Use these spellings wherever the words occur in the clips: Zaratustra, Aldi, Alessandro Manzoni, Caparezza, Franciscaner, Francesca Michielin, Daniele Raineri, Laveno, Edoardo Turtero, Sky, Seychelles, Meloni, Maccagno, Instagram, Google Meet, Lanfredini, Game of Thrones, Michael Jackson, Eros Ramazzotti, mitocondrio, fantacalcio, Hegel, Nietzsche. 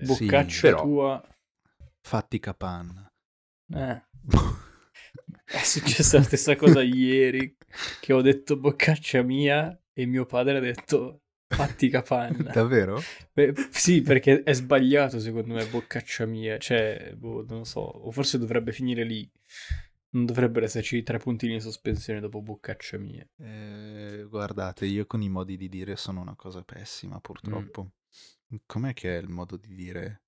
Boccaccia sì, però, tua. Fatti capanna. È successa la stessa cosa ieri, che ho detto boccaccia mia e mio padre ha detto fatti capanna. Davvero? Beh, sì, perché è sbagliato secondo me boccaccia mia, cioè boh, non lo so, o forse dovrebbe finire lì. Non dovrebbero esserci 3 puntini in sospensione dopo boccaccia mia. Guardate, io con i modi di dire sono una cosa pessima, purtroppo. Com'è che è il modo di dire?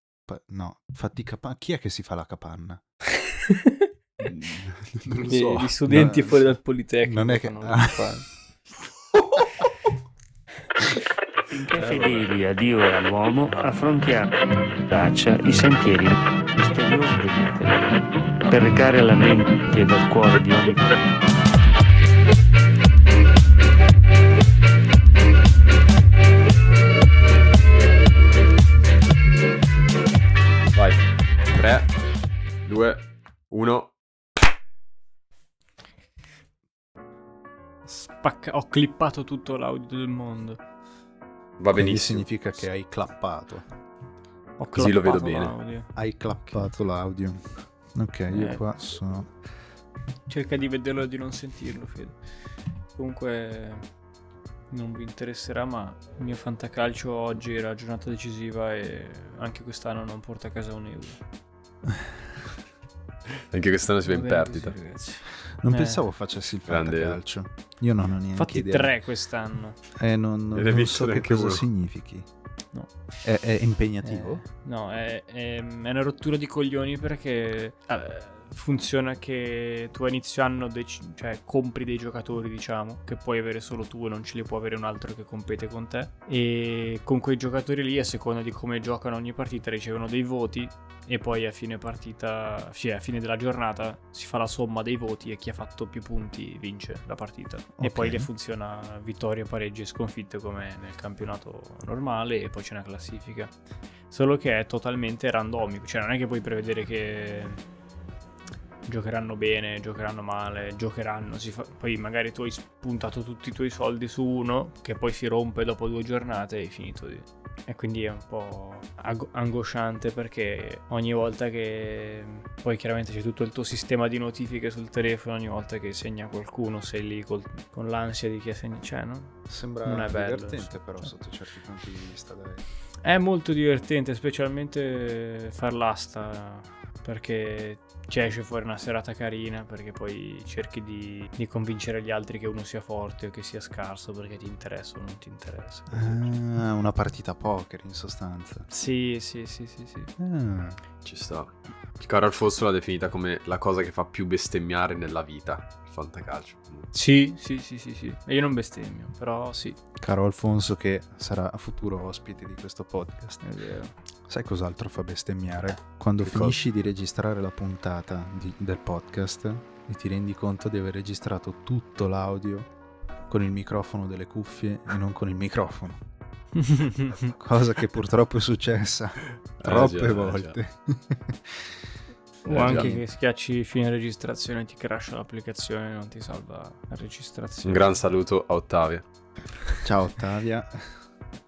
No, fatti capanna. Chi è che si fa la capanna? Non lo so. Gli studenti no, fuori dal Politecnico. Non è che... Finché fedeli a Dio e all'uomo, affrontiamo traccia i sentieri misteriosi degli intelletti, per recare alla mente e dal cuore di ogni. Vai, 3, 2, 1. Ho clippato tutto l'audio del mondo. Va benissimo. Quindi significa che hai clappato. Così lo vedo bene. L'audio. Hai clappato l'audio. Ok, io qua sono... Cerca di vederlo e di non sentirlo, Fede. Comunque, non vi interesserà, ma il mio fantacalcio oggi era giornata decisiva e anche quest'anno non porta a casa un euro. Anche quest'anno si va in perdita. Così, non pensavo facessi il fantacalcio. Io non ho niente. Fatti idea. 3 quest'anno. Non so che cosa significhi. No. È impegnativo? No, è una rottura di coglioni perché funziona che tu a inizio anno cioè compri dei giocatori, diciamo, che puoi avere solo tu e non ce li può avere un altro che compete con te, e con quei giocatori lì, a seconda di come giocano ogni partita, ricevono dei voti e poi a fine partita, cioè a fine della giornata, si fa la somma dei voti e chi ha fatto più punti vince la partita. Okay. E poi le funziona vittorie, pareggi e sconfitte come nel campionato normale, e poi c'è una classifica, solo che è totalmente randomico, cioè non è che puoi prevedere che giocheranno bene, giocheranno male, poi magari tu hai spuntato tutti i tuoi soldi su uno che poi si rompe dopo 2 giornate e hai finito di... E quindi è un po' angosciante, perché ogni volta che... Poi chiaramente c'è tutto il tuo sistema di notifiche sul telefono, ogni volta che segna qualcuno sei lì con l'ansia di chi segna, cioè, no? Sembra non è divertente bello, però, cioè, sotto certi punti di vista, dai. È molto divertente, specialmente far l'asta, perché... Cioè, esce fuori una serata carina, perché poi cerchi di convincere gli altri che uno sia forte o che sia scarso perché ti interessa o non ti interessa. Ah, una partita poker in sostanza. Sì. Ah. Ci sta. Caro Alfonso l'ha definita come la cosa che fa più bestemmiare nella vita, il fantacalcio. Sì. E io non bestemmio, però sì. Caro Alfonso, che sarà a futuro ospite di questo podcast. È vero. Sai cos'altro fa bestemmiare? Quando finisci di registrare la puntata del podcast e ti rendi conto di aver registrato tutto l'audio con il microfono delle cuffie e non con il microfono. Cosa che purtroppo è successa troppe volte. O anche che schiacci fine registrazione, ti crasha l'applicazione e non ti salva la registrazione. Un gran saluto a Ottavia. Ciao Ottavia,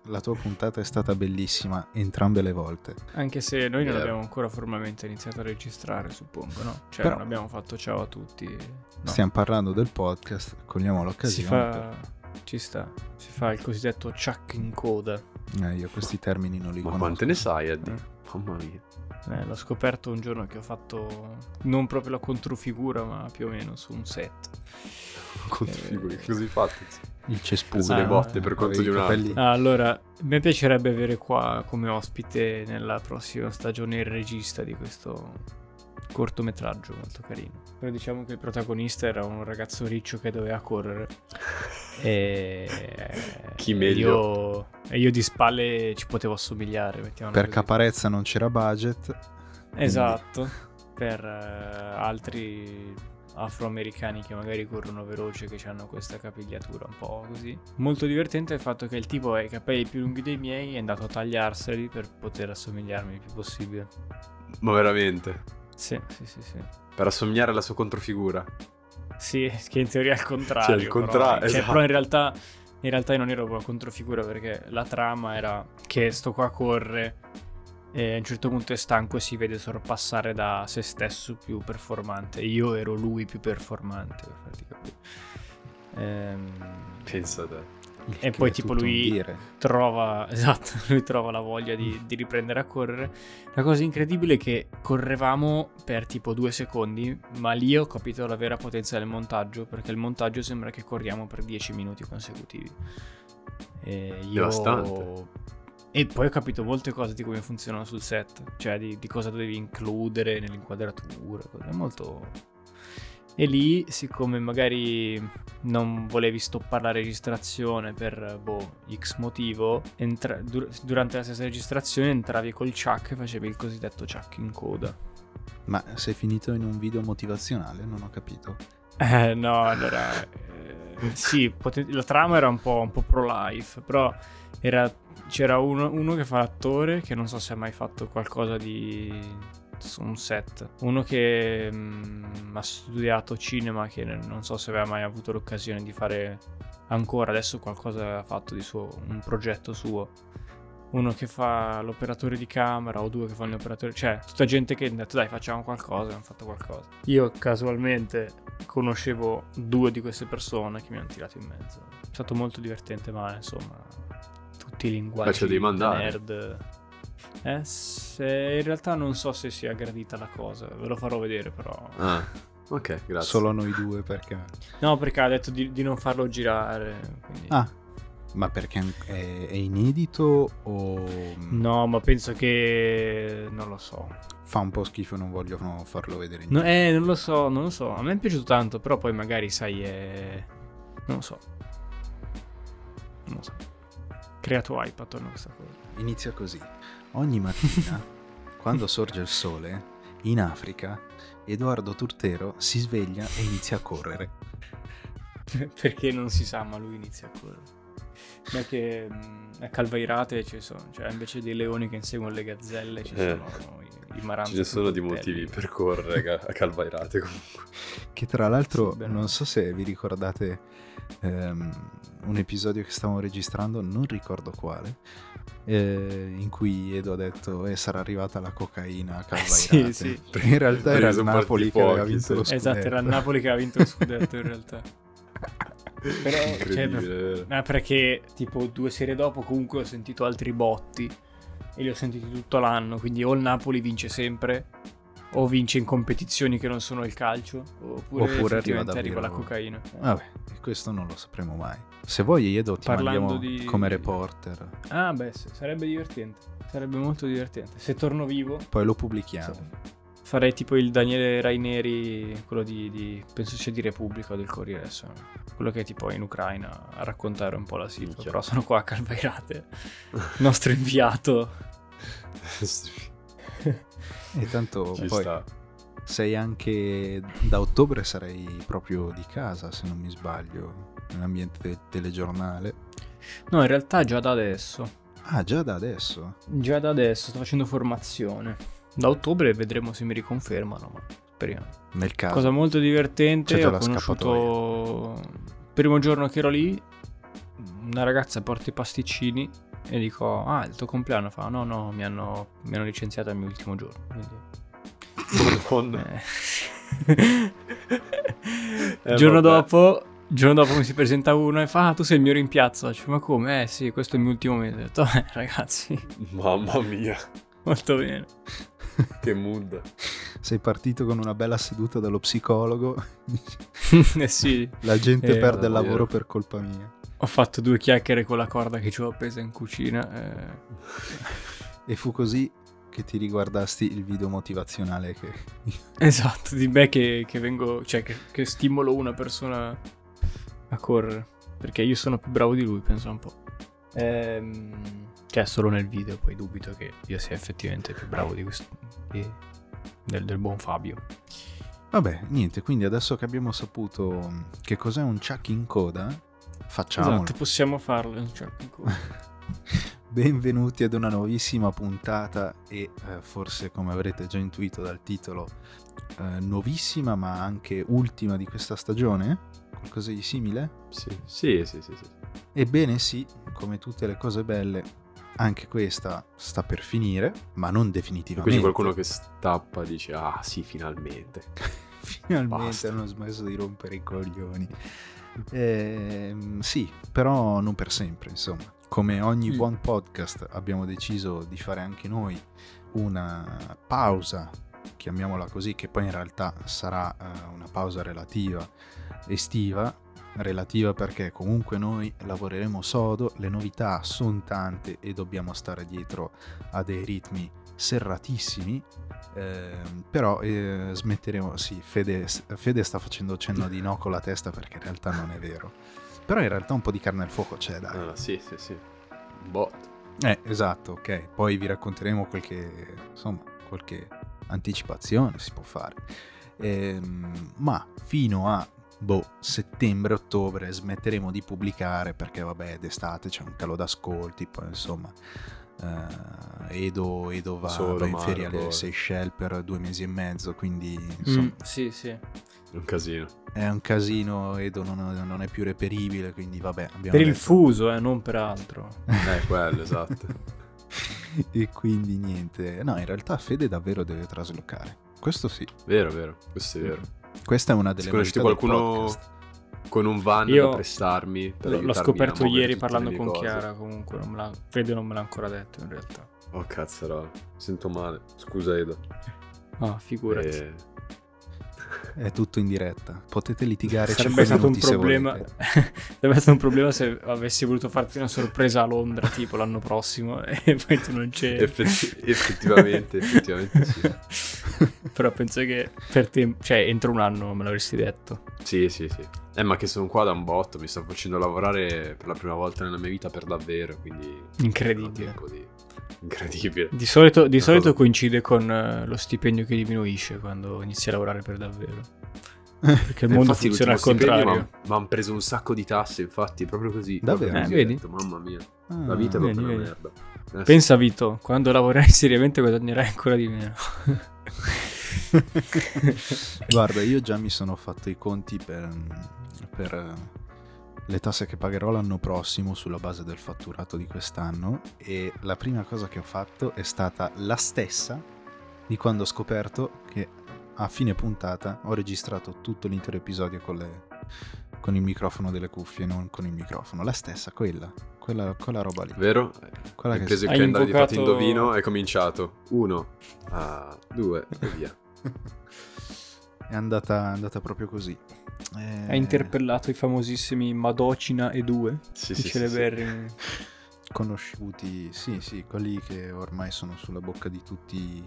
la tua puntata è stata bellissima entrambe le volte, anche se noi non abbiamo ancora formalmente iniziato a registrare, suppongo, no? Cioè, però non abbiamo fatto ciao a tutti, no. Stiamo parlando del podcast, cogliamo l'occasione Ci sta, si fa il cosiddetto chuck in coda. Io questi termini non li conosco. Ma quante ne sai, Eddie? Mamma mia. L'ho scoperto un giorno che ho fatto non proprio la controfigura, ma più o meno su un set. Controfigura, così fatti. Il cespuglio, le botte per conto di un altro. Allora, mi piacerebbe avere qua come ospite nella prossima stagione il regista di questo cortometraggio molto carino. Però diciamo che il protagonista era un ragazzo riccio che doveva correre e chi meglio? Io di spalle ci potevo assomigliare, per così. Caparezza non c'era budget, esatto, quindi. Per altri afroamericani che magari corrono veloce, che hanno questa capigliatura un po' così. Molto divertente è il fatto che il tipo ha i capelli più lunghi dei miei e è andato a tagliarseli per poter assomigliarmi il più possibile. Ma veramente? Sì. Per assomigliare alla sua controfigura. Sì, che in teoria è il contrario. Cioè, il contrario, però, esatto. Cioè, però in realtà io non ero proprio controfigura, perché la trama era che sto qua corre e a un certo punto è stanco e si vede sorpassare da se stesso più performante. Io ero lui più performante, per farti capire. Pensate. E poi tipo lui trova, esatto, lui trova la voglia di riprendere a correre. La cosa incredibile è che correvamo per tipo 2 secondi, ma lì ho capito la vera potenza del montaggio, perché il montaggio sembra che corriamo per 10 minuti consecutivi. E io... E poi ho capito molte cose di come funzionano sul set, cioè di cosa dovevi includere nell'inquadratura, è molto... E lì, siccome magari non volevi stoppare la registrazione per X motivo, durante la stessa registrazione entravi col chuck e facevi il cosiddetto chuck in coda. Ma sei finito in un video motivazionale? Non ho capito. No, allora... sì, la trama era un po' pro-life, però c'era uno che fa l'attore, che non so se ha mai fatto qualcosa di... su un set, uno che ha studiato cinema, che non so se aveva mai avuto l'occasione di fare ancora, adesso qualcosa aveva fatto di suo, un progetto suo, uno che fa l'operatore di camera o 2 che fanno l'operatore, cioè tutta gente che ha detto dai facciamo qualcosa, hanno fatto qualcosa. Io casualmente conoscevo 2 di queste persone che mi hanno tirato in mezzo, è stato molto divertente, ma insomma tutti i linguaggi nerd. In realtà non so se sia gradita la cosa, ve lo farò vedere però. Ah, ok, grazie. Solo noi 2 perché? No, perché ha detto di non farlo girare. Quindi... Ah, ma perché è inedito o... No, ma penso che... non lo so. Fa un po' schifo, non voglio farlo vedere. No, non lo so, a me è piaciuto tanto, però poi magari sai Non lo so. Crea tuo hype attorno a questa cosa. Inizia così. Ogni mattina, quando sorge il sole, in Africa, Edoardo Turtero si sveglia e inizia a correre. Perché non si sa, ma lui inizia a correre. Ma che a Calvairate ci sono, cioè invece dei leoni che inseguono le gazzelle ci sono i maranti. Ci sono di motivi per correre a Calvairate comunque. Che tra l'altro, sì, non so se vi ricordate un episodio che stavamo registrando, non ricordo quale, in cui Edo ha detto sarà arrivata la cocaina a Calvairate. Sì. In realtà era il Napoli che aveva vinto lo scudetto. Esatto, era il Napoli che aveva vinto lo scudetto in realtà. Però, incredibile. Cioè, perché tipo 2 serie dopo comunque ho sentito altri botti e li ho sentiti tutto l'anno, quindi o il Napoli vince sempre o vince in competizioni che non sono il calcio oppure arriva la cocaina. Vabbè, questo non lo sapremo mai. Se vuoi Edo ti mandiamo come reporter. Ah beh, sarebbe divertente, sarebbe molto divertente. Se torno vivo poi lo pubblichiamo. Sì. Farei tipo il Daniele Raineri, quello di penso sia di Repubblica o del Corriere, adesso, quello che è tipo in Ucraina a raccontare un po' la situazione. Però sono qua a Calvairate, nostro inviato. E tanto ci poi sta. Sei anche da ottobre sarei proprio di casa, se non mi sbaglio, nell'ambiente del telegiornale. No, in realtà già da adesso. Ah, già da adesso? Già da adesso, sto facendo formazione. Da ottobre vedremo se mi riconfermano, ma speriamo. Nel caso. Cosa molto divertente, ho conosciuto il primo giorno che ero lì, una ragazza porta i pasticcini e dico, ah il tuo compleanno? Fa, no, mi hanno licenziato al mio ultimo giorno. Quindi... Il giorno dopo mi si presenta uno e fa, ah, tu sei il mio rimpiazzo. Cioè, ma come? Sì, questo è il mio ultimo mese. Ho detto, ragazzi. Mamma mia. Molto bene. Che mood. Sei partito con una bella seduta dallo psicologo. Sì. La gente perde il lavoro per colpa mia. Ho fatto 2 chiacchiere con la corda che ci ho appesa in cucina. E fu così che ti riguardasti il video motivazionale che... Esatto, di me che vengo, cioè che stimolo una persona a correre. Perché io sono più bravo di lui, penso un po'. Cioè solo nel video, poi dubito che io sia effettivamente più bravo di questo del buon Fabio. Vabbè, niente, quindi adesso che abbiamo saputo che cos'è un chuck in coda, facciamolo. Esatto, possiamo farlo un chuck in coda. Benvenuti ad una nuovissima puntata e forse come avrete già intuito dal titolo nuovissima ma anche ultima di questa stagione, qualcosa di simile? Sì. Ebbene sì, come tutte le cose belle anche questa sta per finire, ma non definitivamente. Quindi qualcuno che stappa dice, ah sì, finalmente. Finalmente basta. Hanno smesso di rompere i coglioni. Sì, però non per sempre, insomma. Come ogni buon podcast abbiamo deciso di fare anche noi una pausa, chiamiamola così, che poi in realtà sarà una pausa relativa, estiva, relativa perché comunque noi lavoreremo sodo, le novità sono tante e dobbiamo stare dietro a dei ritmi serratissimi, però smetteremo, sì, Fede sta facendo cenno di no con la testa perché in realtà non è vero, però in realtà un po' di carne al fuoco c'è, dai. Allora, sì, bot. Esatto, ok, poi vi racconteremo qualche anticipazione si può fare, ma fino a settembre-ottobre smetteremo di pubblicare perché vabbè, d'estate c'è un calo d'ascolti, poi insomma Edo va in ferie alle Seychelles per 2 mesi e mezzo, quindi insomma sì, è un casino, Edo non è più reperibile, quindi vabbè, abbiamo per detto. Il fuso, non per altro, quello esatto. E quindi niente, no, in realtà Fede davvero deve traslocare, questo sì, vero, questo è vero. Questa è una delle novità del podcast. Con un van io da prestarmi per l'ho scoperto ieri parlando con cose. Chiara, comunque Fede non me l'ha ancora detto in realtà. Oh cazzarola, sento male, scusa Edo. Ah, figurati, è tutto in diretta, potete litigare. Sarebbe stato un problema sarebbe stato un problema se avessi voluto farti una sorpresa a Londra tipo l'anno prossimo e poi tu non c'eri. Effettivamente sì. Però penso che per te, cioè entro un anno me l'avresti detto. Sì. Ma che sono qua da un botto, mi sto facendo lavorare per la prima volta nella mia vita per davvero, quindi incredibile. Di solito coincide con lo stipendio che diminuisce quando inizi a lavorare per davvero, perché il mondo funziona al contrario. Ma hanno preso un sacco di tasse, infatti, proprio così. Davvero? Vedi? Detto, mamma mia, la vita è proprio una merda. Adesso... Pensa Vito, quando lavorerai seriamente guadagnerai ancora di meno. Guarda, io già mi sono fatto i conti per le tasse che pagherò l'anno prossimo sulla base del fatturato di quest'anno, e la prima cosa che ho fatto è stata la stessa di quando ho scoperto che a fine puntata ho registrato tutto l'intero episodio con il microfono delle cuffie, non con il microfono, la stessa, quella roba lì, vero? Quella hai preso il candle, hai fatto indovino, hai cominciato 1, 2 e via. È andata proprio così. Ha interpellato i famosissimi Madocina e 2, sì, celeberrimi. Conosciuti, sì, quelli che ormai sono sulla bocca di tutti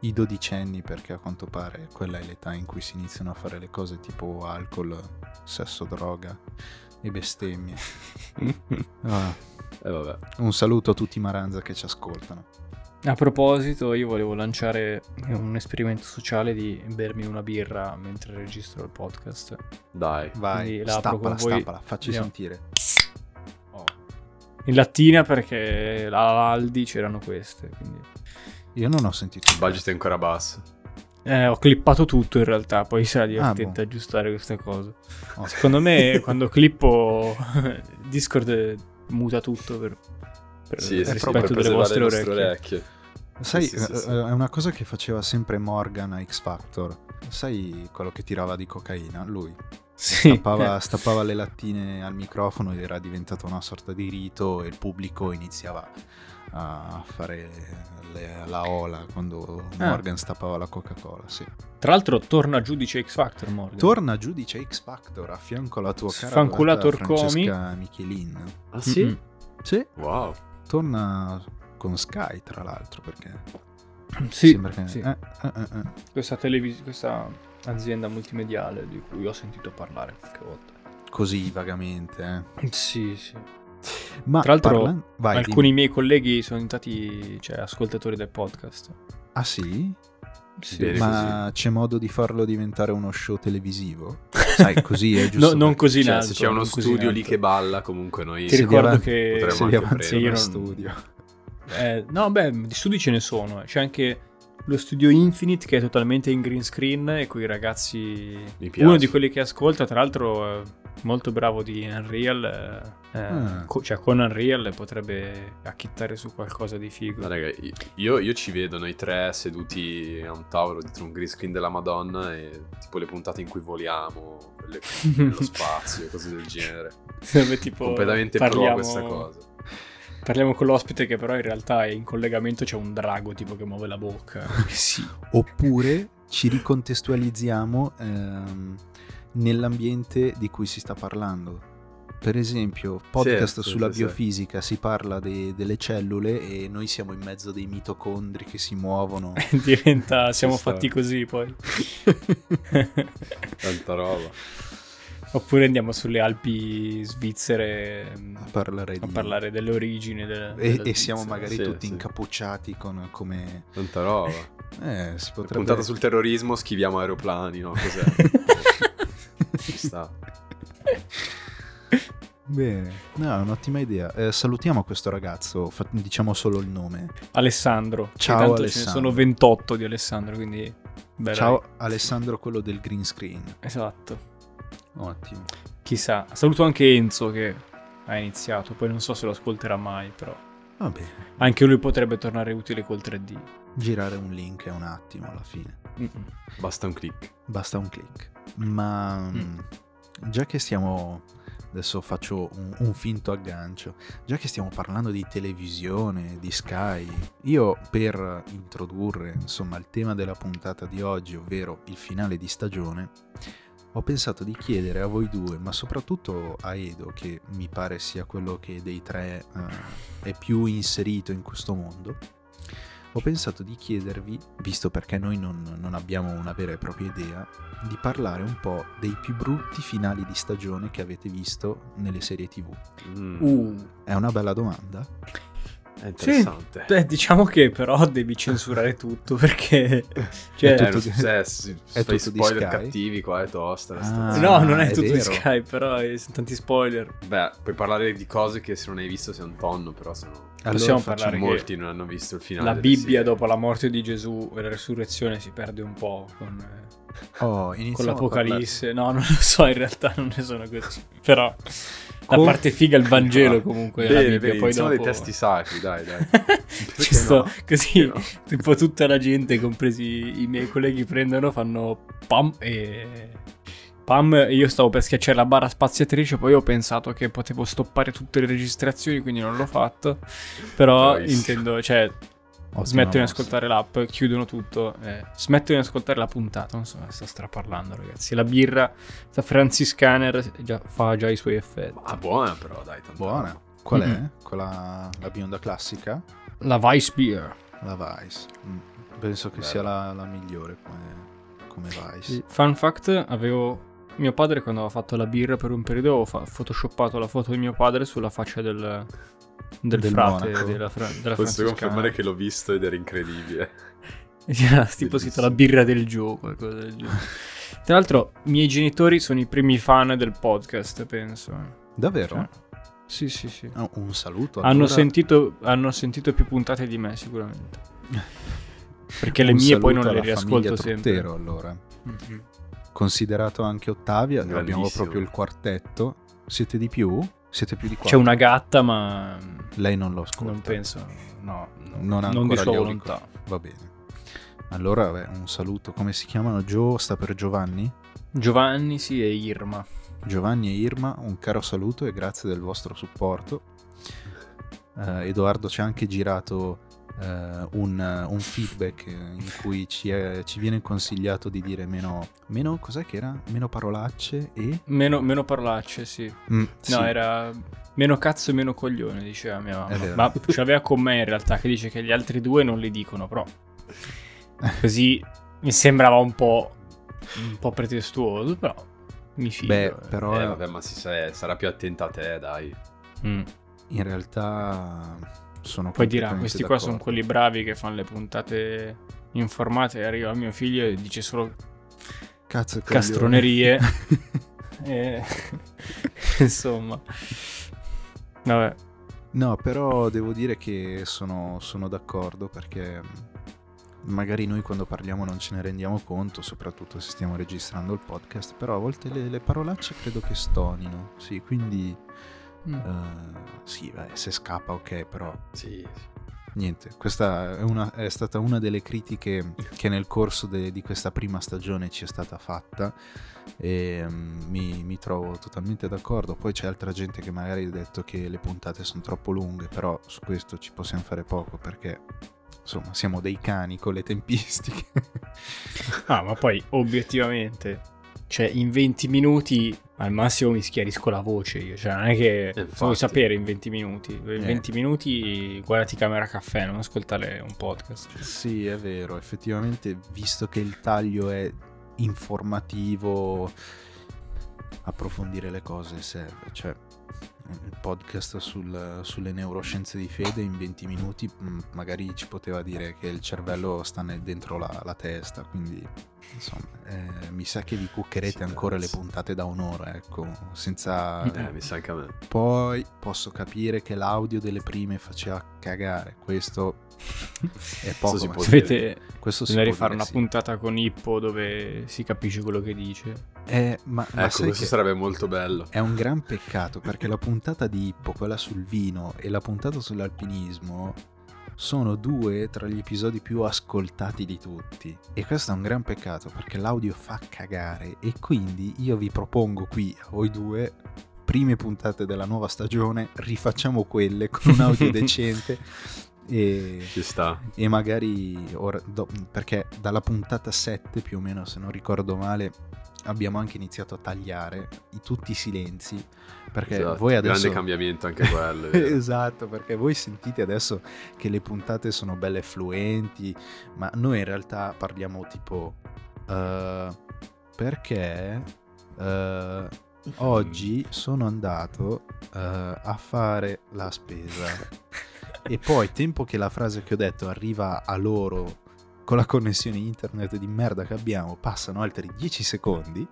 i dodicenni, perché a quanto pare quella è l'età in cui si iniziano a fare le cose tipo alcol, sesso, droga e bestemmie. Vabbè. Un saluto a tutti i Maranza che ci ascoltano. A proposito, io volevo lanciare un esperimento sociale di bermi una birra mentre registro il podcast. Dai, vai, stampala, facci sentire. In lattina perché alla Aldi c'erano queste, quindi... Io non ho sentito. Il budget è ancora basso. Ho clippato tutto in realtà, poi sarà divertente aggiustare questa cosa. Oh. Secondo me quando clippo Discord muta tutto per rispetto delle vostre orecchie. Sai, sì. È una cosa che faceva sempre Morgan a X Factor. Sai quello che tirava di cocaina? Lui stappava le lattine al microfono ed era diventato una sorta di rito, e il pubblico iniziava a fare la ola quando Morgan stappava la Coca-Cola. Sì. Tra l'altro torna giudice X Factor Morgan. Torna giudice X Factor a fianco alla tua cara Francesca Michielin. Ah sì? Mm-hmm. Sì. Wow. Torna con Sky, tra l'altro, perché Questa azienda multimediale di cui ho sentito parlare qualche volta, così vagamente, Sì. Ma tra l'altro alcuni miei colleghi sono diventati ascoltatori del podcast. Ah sì? Sì, bene, ma così. C'è modo di farlo diventare uno show televisivo? Sai, così è giusto. No, non così in alto, se c'è uno studio lì che balla, comunque noi ti ricordo che potremmo anche uno studio. Di studi ce ne sono. C'è anche lo studio Infinite che è totalmente in green screen e coi ragazzi. Uno di quelli che ascolta, tra l'altro, molto bravo di Unreal, cioè con Unreal potrebbe acchittare su qualcosa di figo. Ma raga, io ci vedo noi tre seduti a un tavolo dietro un green screen della Madonna e tipo le puntate in cui voliamo, quelle nello spazio, cose del genere. Sarebbe tipo completamente pro questa cosa. Parliamo con l'ospite che però in realtà è in collegamento, c'è un drago tipo che muove la bocca. Sì. Oppure ci ricontestualizziamo nell'ambiente di cui si sta parlando. Per esempio, podcast sulla biofisica, si parla delle cellule e noi siamo in mezzo dei mitocondri che si muovono. Siamo fatti così poi. Tanta roba. Oppure andiamo sulle Alpi svizzere a parlare delle origini e siamo magari tutti incappucciati con come... Tanta roba. Si potrebbe... Puntata sul terrorismo, schiviamo aeroplani, no? Cos'è? Ci sta. Bene, no, è un'ottima idea. Salutiamo questo ragazzo, diciamo solo il nome. Alessandro. Ciao tanto Alessandro. Ce ne sono 28 di Alessandro, quindi... Beh, ciao dai. Alessandro, quello del green screen. Esatto. Ottimo. Chissà, saluto anche Enzo che ha iniziato, poi non so se lo ascolterà mai, però va bene. Anche lui potrebbe tornare utile col 3D. Girare un link è un attimo alla fine. Mm-mm. Basta un click. Ma già che stiamo... Adesso faccio un finto aggancio. Già che stiamo parlando di televisione, di Sky, io per introdurre insomma il tema della puntata di oggi, ovvero il finale di stagione, ho pensato di chiedere a voi due, ma soprattutto a Edo, che mi pare sia quello che dei tre è più inserito in questo mondo, ho pensato di chiedervi, visto perché noi non abbiamo una vera e propria idea, di parlare un po' dei più brutti finali di stagione che avete visto nelle serie TV. È una bella domanda? È interessante. Sì. Beh, diciamo che però devi censurare tutto perché cioè, è tutto, è tutto spoiler di Sky. Cattivi qua è tosta. No, non è tutto vero. Di Sky, però sono tanti spoiler. Beh, puoi parlare di cose che se non hai visto sei un tonno, però se no allora, possiamo parlare che molti non hanno visto il finale. La Bibbia dopo la morte di Gesù e la resurrezione si perde un po' con l'Apocalisse. No, non lo so, in realtà non ne sono così, però... La parte figa il Vangelo, no. Comunque bene, bene, poi sono dopo... dei testi sacri, dai. Ci sto, no? Così no? Tipo tutta la gente, compresi i miei colleghi, prendono, fanno pam, io stavo per schiacciare la barra spaziatrice, poi ho pensato che potevo stoppare tutte le registrazioni, quindi non l'ho fatto, però intendo, cioè... Smettono di ascoltare l'app, chiudono tutto, smettono di ascoltare la puntata. Non so, sto straparlando, ragazzi. La birra, sta Franciscaner fa già i suoi effetti. Ah, buona però, dai, buona. Qual è? Quella la bionda classica? La Weiss Beer. La Weiss. Penso che sia la migliore come Weiss. Fun fact, avevo mio padre quando aveva fatto la birra per un periodo, ho photoshoppato la foto di mio padre sulla faccia del frate della posso confermare che l'ho visto ed era incredibile. C'era tipo scritto la birra del gioco, qualcosa del genere. Tra l'altro i miei genitori sono i primi fan del podcast, penso. Davvero? Cioè, sì. Oh, un saluto. Allora. Hanno sentito più puntate di me sicuramente. Perché le mie poi non le riascolto sempre. Turtero, allora. Mm-hmm. Considerato anche Ottavia, abbiamo proprio il quartetto. Siete di più? Siete più di qua. C'è una gatta, ma lei non lo ascolta. Non penso. No, non ha ancora di sua volontà. Va bene. Allora, un saluto. Come si chiamano? Gio sta per Giovanni? Giovanni, sì, e Irma. Giovanni e Irma, un caro saluto e grazie del vostro supporto. Edoardo ci ha anche girato un feedback in cui ci viene consigliato di dire meno cos'è che era? Meno parolacce e... Meno parolacce, sì. No, era meno cazzo e meno coglione, diceva mia mamma. Ma ce l'aveva con me in realtà, che dice che gli altri due non li dicono, però così mi sembrava un po' pretestuoso, però mi fido. Beh, però... vabbè, ma sarà più attenta a te, dai. In realtà... Poi dirà, questi qua sono quelli bravi che fanno le puntate informate, e arriva mio figlio e dice solo cazzo castronerie. E... insomma, vabbè. No, però devo dire che sono d'accordo, perché magari noi quando parliamo non ce ne rendiamo conto, soprattutto se stiamo registrando il podcast, però a volte le parolacce credo che stonino, sì, quindi sì, beh, se scappa ok, però sì, niente, questa è stata una delle critiche che nel corso di questa prima stagione ci è stata fatta e mi trovo totalmente d'accordo. Poi c'è altra gente che magari ha detto che le puntate sono troppo lunghe, però su questo ci possiamo fare poco perché insomma siamo dei cani con le tempistiche. Ah, ma poi obiettivamente, cioè in 20 minuti al massimo mi schiarisco la voce io, cioè non è che voglio sapere in 20 minuti, in 20 minuti guardati Camera Caffè, non ascoltare un podcast. Sì, è vero, effettivamente, visto che il taglio è informativo, approfondire le cose serve, cioè il podcast sulle neuroscienze di fede in 20 minuti magari ci poteva dire che il cervello sta dentro la testa, quindi insomma mi sa che vi cuccherete ancora le puntate da un'ora, ecco, senza mi sa che a me. Poi posso capire che l'audio delle prime faceva cagare, questo è poco, ma questo si può rifare una puntata con Ippo dove si capisce quello che dice, ma ecco, questo sarebbe molto bello. È un gran peccato perché la puntata di Ippo, quella sul vino, e la puntata sull'alpinismo sono due tra gli episodi più ascoltati di tutti, e questo è un gran peccato perché l'audio fa cagare, e quindi io vi propongo qui a voi due prime puntate della nuova stagione, rifacciamo quelle con un audio decente e ci sta, e magari perché dalla puntata 7 più o meno, se non ricordo male, abbiamo anche iniziato a tagliare tutti i silenzi, perché voi adesso grande cambiamento anche quello. Esatto, perché voi sentite adesso che le puntate sono belle fluenti, ma noi in realtà parliamo tipo perché oggi sono andato a fare la spesa e poi tempo che la frase che ho detto arriva a loro con la connessione internet di merda che abbiamo, passano altri 10 secondi,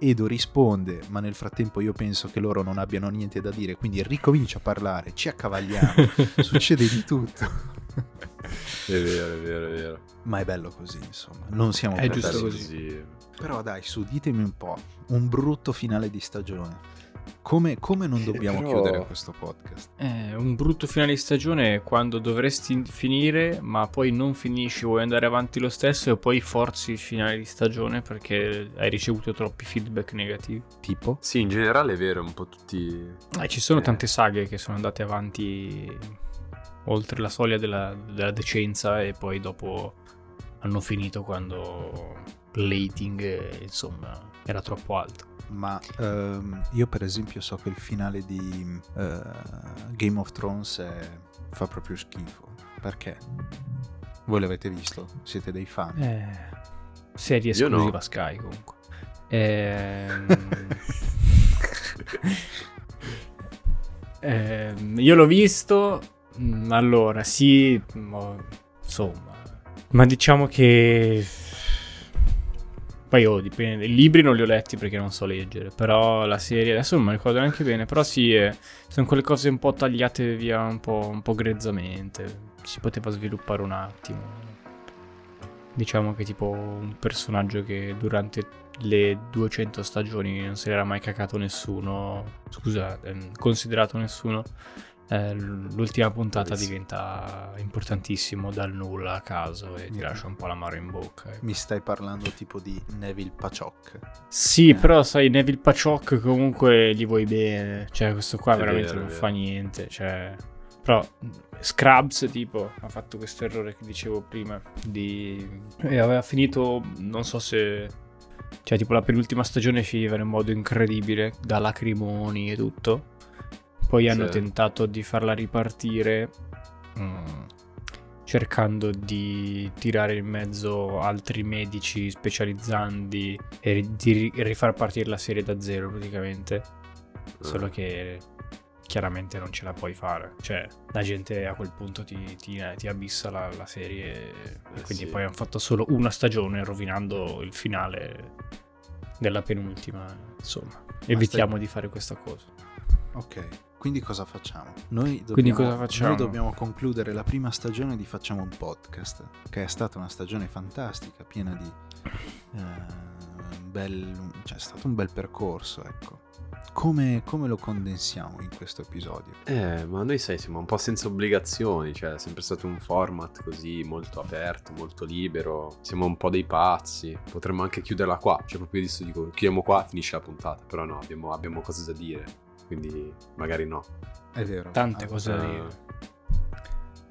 Edo risponde, ma nel frattempo io penso che loro non abbiano niente da dire, quindi ricomincia a parlare, ci accavagliamo, succede di tutto. È vero, è vero, è vero. Ma è bello così, insomma. Non siamo è giusto così. Però dai, su, ditemi un po', un brutto finale di stagione. Come non dobbiamo chiudere questo podcast? Un brutto finale di stagione quando dovresti finire ma poi non finisci, vuoi andare avanti lo stesso e poi forzi il finale di stagione perché hai ricevuto troppi feedback negativi. Tipo? Sì, in generale è vero, un po' tutti... ci sono tante saghe che sono andate avanti oltre la soglia della decenza e poi dopo hanno finito quando il rating, insomma, era troppo alto. Ma io per esempio so che il finale di Game of Thrones fa proprio schifo. Perché? Voi l'avete visto? Siete dei fan? Serie esclusiva no. Sky comunque. Io l'ho visto. Allora sì, insomma, ma diciamo che poi dipende, i libri non li ho letti perché non so leggere, però la serie adesso non mi ricordo neanche bene, però sì, sono quelle cose un po' tagliate via un po' grezzamente, si poteva sviluppare un attimo, diciamo che tipo un personaggio che durante le 200 stagioni non se l'era mai cacato nessuno, considerato nessuno, l'ultima puntata diventa importantissimo dal nulla a caso e ti lascia un po' l'amaro in bocca. Mi stai parlando tipo di Neville Paciok? Sì, però sai, Neville Paciok comunque gli vuoi bene, cioè questo qua veramente non fa niente, cioè... Però Scrubs tipo ha fatto questo errore che dicevo prima e aveva finito, non so se... cioè tipo la penultima stagione finiva in modo incredibile, da lacrimoni e tutto. Poi hanno tentato di farla ripartire cercando di tirare in mezzo altri medici specializzandi e di rifar partire la serie da zero praticamente, solo che chiaramente non ce la puoi fare, cioè la gente a quel punto ti abissa la serie, quindi poi hanno fatto solo una stagione rovinando il finale della penultima, insomma. Evitiamo di fare questa cosa. Ok, Quindi cosa facciamo? Noi dobbiamo concludere la prima stagione di Facciamo un Podcast, che è stata una stagione fantastica, piena di è stato un bel percorso, ecco. Come lo condensiamo in questo episodio? Ma noi siamo un po' senza obbligazioni, cioè è sempre stato un format così molto aperto, molto libero, siamo un po' dei pazzi, potremmo anche chiuderla qua, cioè proprio adesso dico chiudiamo qua, finisce la puntata, però no, abbiamo cose da dire. Quindi magari no. È vero. Tante cose da dire.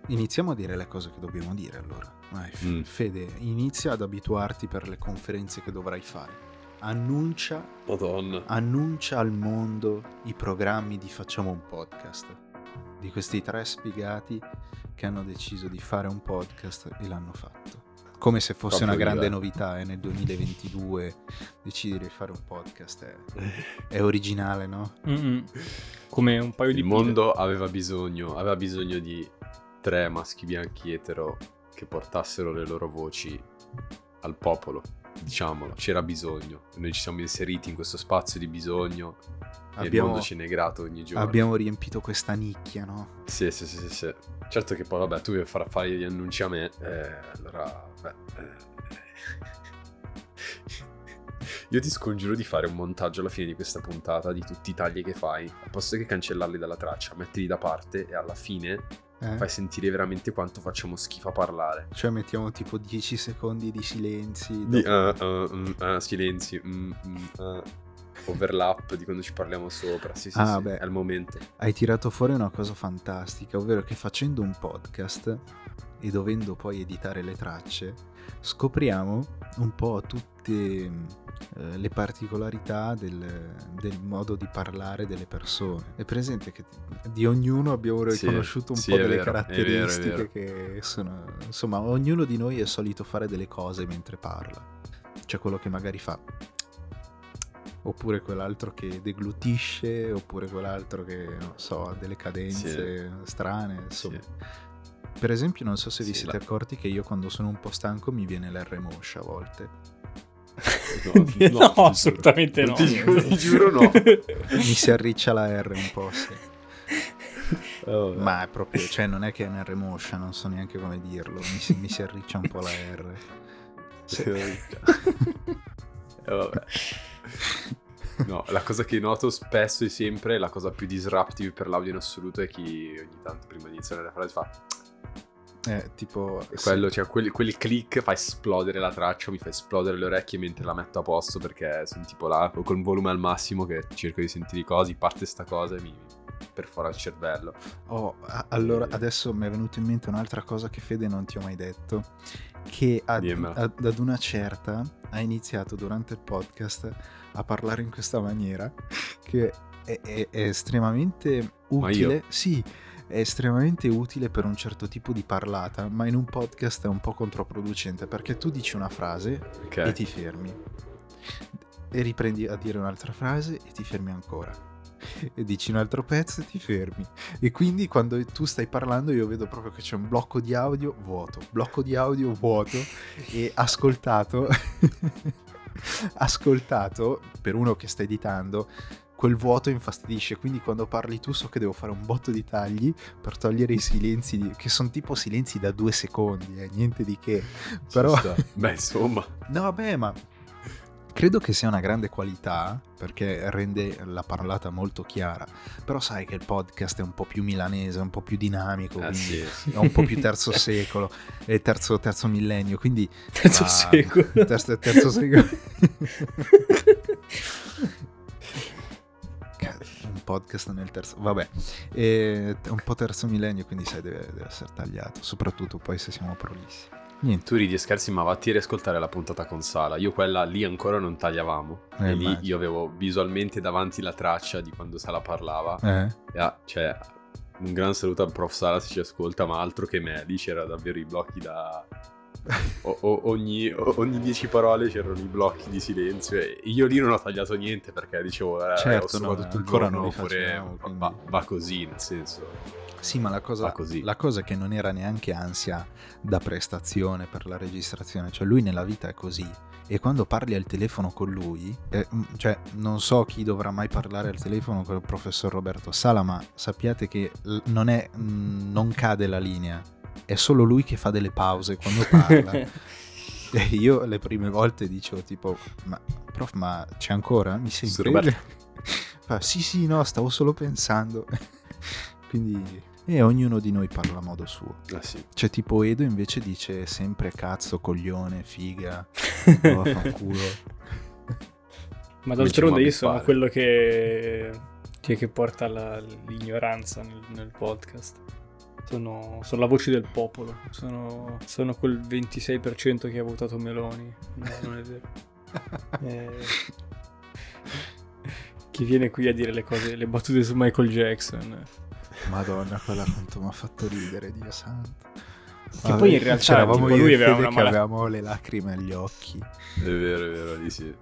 Iniziamo a dire le cose che dobbiamo dire allora. Vai, Fede, inizia ad abituarti per le conferenze che dovrai fare. Annuncia al mondo i programmi di Facciamo un Podcast. Di questi tre sfigati che hanno deciso di fare un podcast e l'hanno fatto. Come se fosse proprio una grande novità, nel 2022 decidere di fare un podcast è originale, no? Mm-hmm. Come un paio di pile. Il mondo aveva bisogno di tre maschi bianchi etero che portassero le loro voci al popolo, diciamolo, c'era bisogno. Noi ci siamo inseriti in questo spazio di bisogno e il mondo ci è negato ogni giorno. Abbiamo riempito questa nicchia, no? Sì. Certo che poi, vabbè, tu vuoi far fare gli annunci a me, allora, io ti scongiuro di fare un montaggio alla fine di questa puntata di tutti i tagli che fai, al posto che cancellarli dalla traccia, mettili da parte e alla fine... Fai sentire veramente quanto facciamo schifo a parlare. Cioè mettiamo tipo 10 secondi di silenzi. Silenzi. Overlap di quando ci parliamo sopra. Sì, beh, è il momento. Hai tirato fuori una cosa fantastica, ovvero che facendo un podcast e dovendo poi editare le tracce, scopriamo un po' tutte le particolarità del modo di parlare delle persone. È presente che di ognuno abbiamo riconosciuto un po' delle caratteristiche è vero. Che sono... Insomma, ognuno di noi è solito fare delle cose mentre parla. C'è quello che magari fa... oppure quell'altro che deglutisce, oppure quell'altro che, non so, ha delle cadenze strane, insomma. Sì. Per esempio, non so se vi siete accorti che io quando sono un po' stanco mi viene l'R moscia a volte. No, assolutamente no. Ti giuro no. Mi si arriccia la R un po', sì. Ma è proprio, cioè non è che è un R moscia, non so neanche come dirlo, mi si arriccia un po' la R. Vabbè. No, la cosa che noto spesso e sempre, la cosa più disruptive per l'audio in assoluto è chi ogni tanto prima di iniziare la frase fa tipo quello, cioè quel click fa esplodere la traccia, mi fa esplodere le orecchie mentre la metto a posto, perché sono tipo là con volume al massimo che cerco di sentire cose, parte sta cosa e mi perfora il cervello. Allora adesso mi è venuta in mente un'altra cosa che Fede non ti ho mai detto, che ad una certa ha iniziato durante il podcast a parlare in questa maniera che è estremamente utile. Sì, è estremamente utile per un certo tipo di parlata, ma in un podcast è un po' controproducente, perché tu dici una frase e ti fermi e riprendi a dire un'altra frase e ti fermi ancora e dici un altro pezzo e ti fermi, e quindi quando tu stai parlando io vedo proprio che c'è un blocco di audio vuoto e ascoltato per uno che sta editando, quel vuoto infastidisce, quindi quando parli tu so che devo fare un botto di tagli per togliere i silenzi che sono tipo silenzi da 2 secondi, niente di che, però beh insomma no vabbè, ma credo che sia una grande qualità perché rende la parlata molto chiara, però sai che il podcast è un po' più milanese, un po' più dinamico, è un po' più terzo secolo, è terzo millennio, quindi... Terzo secolo. Un podcast nel terzo... Vabbè, è un po' terzo millennio, quindi sai deve essere tagliato, soprattutto poi se siamo prolissi. Niente. Tu ridi e scherzi, ma vatti a riascoltare la puntata con Sala. Io quella lì ancora non tagliavamo. E lì immagino. Io avevo visualmente davanti la traccia di quando Sala parlava. Cioè, un gran saluto al prof Sala se ci ascolta, ma altro che me. Lì c'era davvero i blocchi da... ogni 10 parole c'erano i blocchi di silenzio. E io lì non ho tagliato niente perché dicevo... certo, ho no, tutto il giorno, oppure va così, nel senso... Sì, ma la cosa che non era neanche ansia da prestazione per la registrazione, cioè lui nella vita è così, e quando parli al telefono con lui, cioè non so chi dovrà mai parlare al telefono con il professor Roberto Sala, ma sappiate che non cade la linea, è solo lui che fa delle pause quando parla. E io le prime volte dicevo tipo, ma prof, ma c'è ancora? Mi senti? Fa, sì, no, stavo solo pensando. Quindi, e ognuno di noi parla a modo suo. Ah, sì. Cioè tipo Edo invece dice sempre cazzo, coglione, figa, vaffanculo. Ma d'altronde io sono quello che porta l'ignoranza nel podcast. Sono la voce del popolo. Sono quel 26% che ha votato Meloni. No, non è vero. Chi viene qui a dire le cose, le battute su Michael Jackson. Madonna, quella quanto mi ha fatto ridere, Dio santo. Che poi in realtà c'eravamo io e Fede che avevamo le lacrime agli occhi. È vero, lì sì.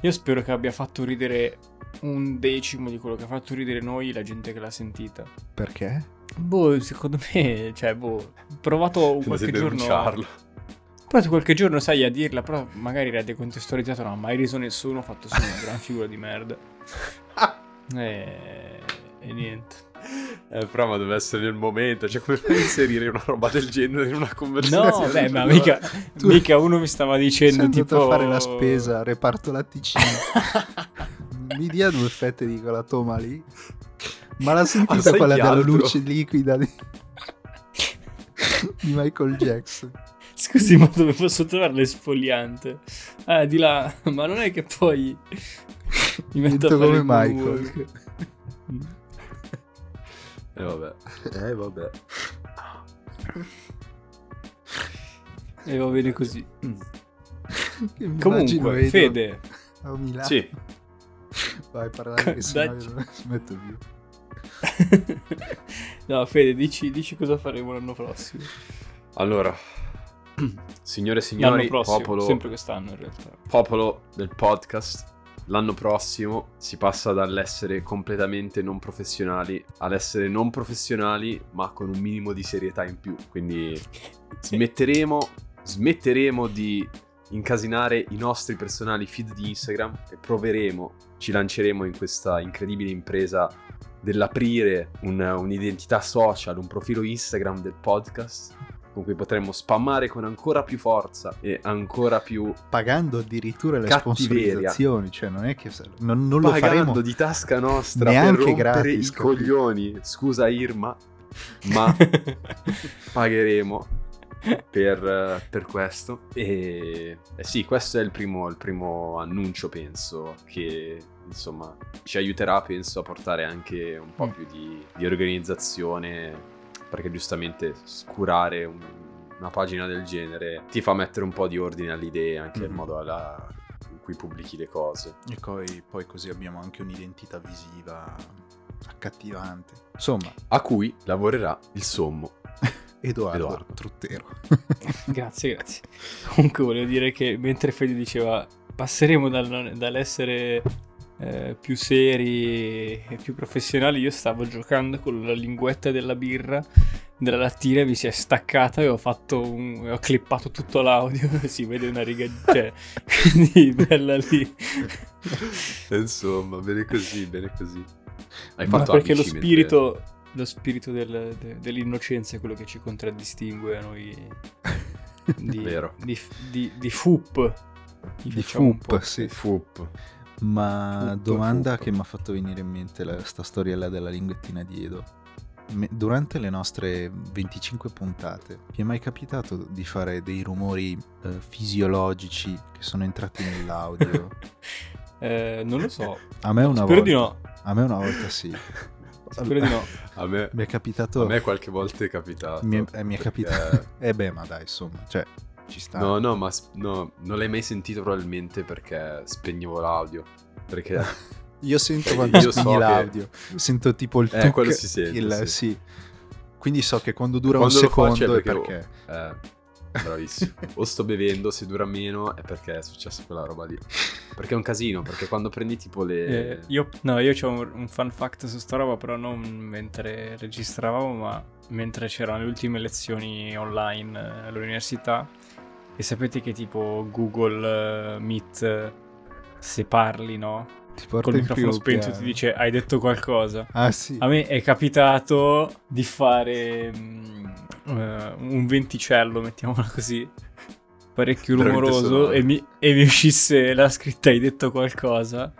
Io spero che abbia fatto ridere un decimo di quello che ha fatto ridere noi, la gente che l'ha sentita. Perché? Boh, secondo me, cioè, ho provato qualche giorno. Provato qualche giorno, sai, a dirla, però magari era decontestualizzato, non ha mai riso nessuno, ho fatto solo una gran figura di merda. E niente. Però ma deve essere il momento, cioè come fai a inserire una roba del genere in una conversazione? No, beh, ma mica uno mi stava dicendo tipo... Sono andato a fare la spesa, reparto latticini. Mi dia due fette di quella toma lì. Ma l'ha sentita quella della luce liquida di Michael Jackson? Scusi, ma dove posso trovare l'esfoliante? Ah, di là. Ma non è che poi mi metto a fare come Michael. E vabbè. E va bene così. Comunque, Fede. A Milano. Sì. Vai, parlare che sennò io non smetto più. No, Fede, dici cosa faremo l'anno prossimo. Allora, signore e signori, l'anno prossimo, popolo, sempre quest'anno in realtà, popolo del podcast, l'anno prossimo si passa dall'essere completamente non professionali all'essere non professionali ma con un minimo di serietà in più. Quindi smetteremo di incasinare i nostri personali feed di Instagram e ci lanceremo in questa incredibile impresa dell'aprire un'identità social, un profilo Instagram del podcast con cui potremmo spammare con ancora più forza e ancora più pagando addirittura le sponsorizzazioni, cioè non è che non lo faremo di tasca nostra per rompere gratis, i coglioni, scusa Irma, ma pagheremo per questo e sì, questo è il primo annuncio, penso che insomma ci aiuterà, penso, a portare anche un po' più di organizzazione, perché giustamente curare una pagina del genere ti fa mettere un po' di ordine alle idee, anche nel modo in cui pubblichi le cose, e poi così abbiamo anche un'identità visiva accattivante, insomma, a cui lavorerà il sommo Edoardo Turtero. Grazie. Comunque volevo dire che mentre Fede diceva passeremo dall'essere più seri e più professionali, io stavo giocando con la linguetta della birra della lattina, mi si è staccata e ho clippato tutto l'audio, si vede una riga, cioè, quindi bella lì. Insomma, bene così. Hai fatto, ma perché lo spirito... Mentre... Lo spirito dell'innocenza è quello che ci contraddistingue a noi di FUP. Ma domanda che mi ha fatto venire in mente sta storiella della linguettina di Edo. Durante le nostre 25 puntate vi è mai capitato di fare dei rumori fisiologici che sono entrati nell'audio? Non lo so. A me una volta sì. Spero di no. Mi è capitato. A me qualche volta è capitato. Mi è capitato. Beh, ma dai, insomma, cioè, ci sta. No, ma no, non l'hai mai sentito probabilmente perché spegnevo l'audio. Perché io sento quando spegni l'audio. Che... Sento tipo il tuc, quello si sente, sì. Quindi so che quando dura un secondo è perché... Bravissimo. O sto bevendo, se dura meno è perché è successa quella roba lì. Perché è un casino, perché quando prendi tipo le... io c'ho un fun fact su sta roba, però non mentre registravamo, ma mentre c'erano le ultime lezioni online all'università. E sapete che tipo Google Meet, se parli, no? Col microfono spento ti dice hai detto qualcosa. Ah sì. A me è capitato di fare un venticello, mettiamola così, parecchio rumoroso, e mi uscisse la scritta hai detto qualcosa,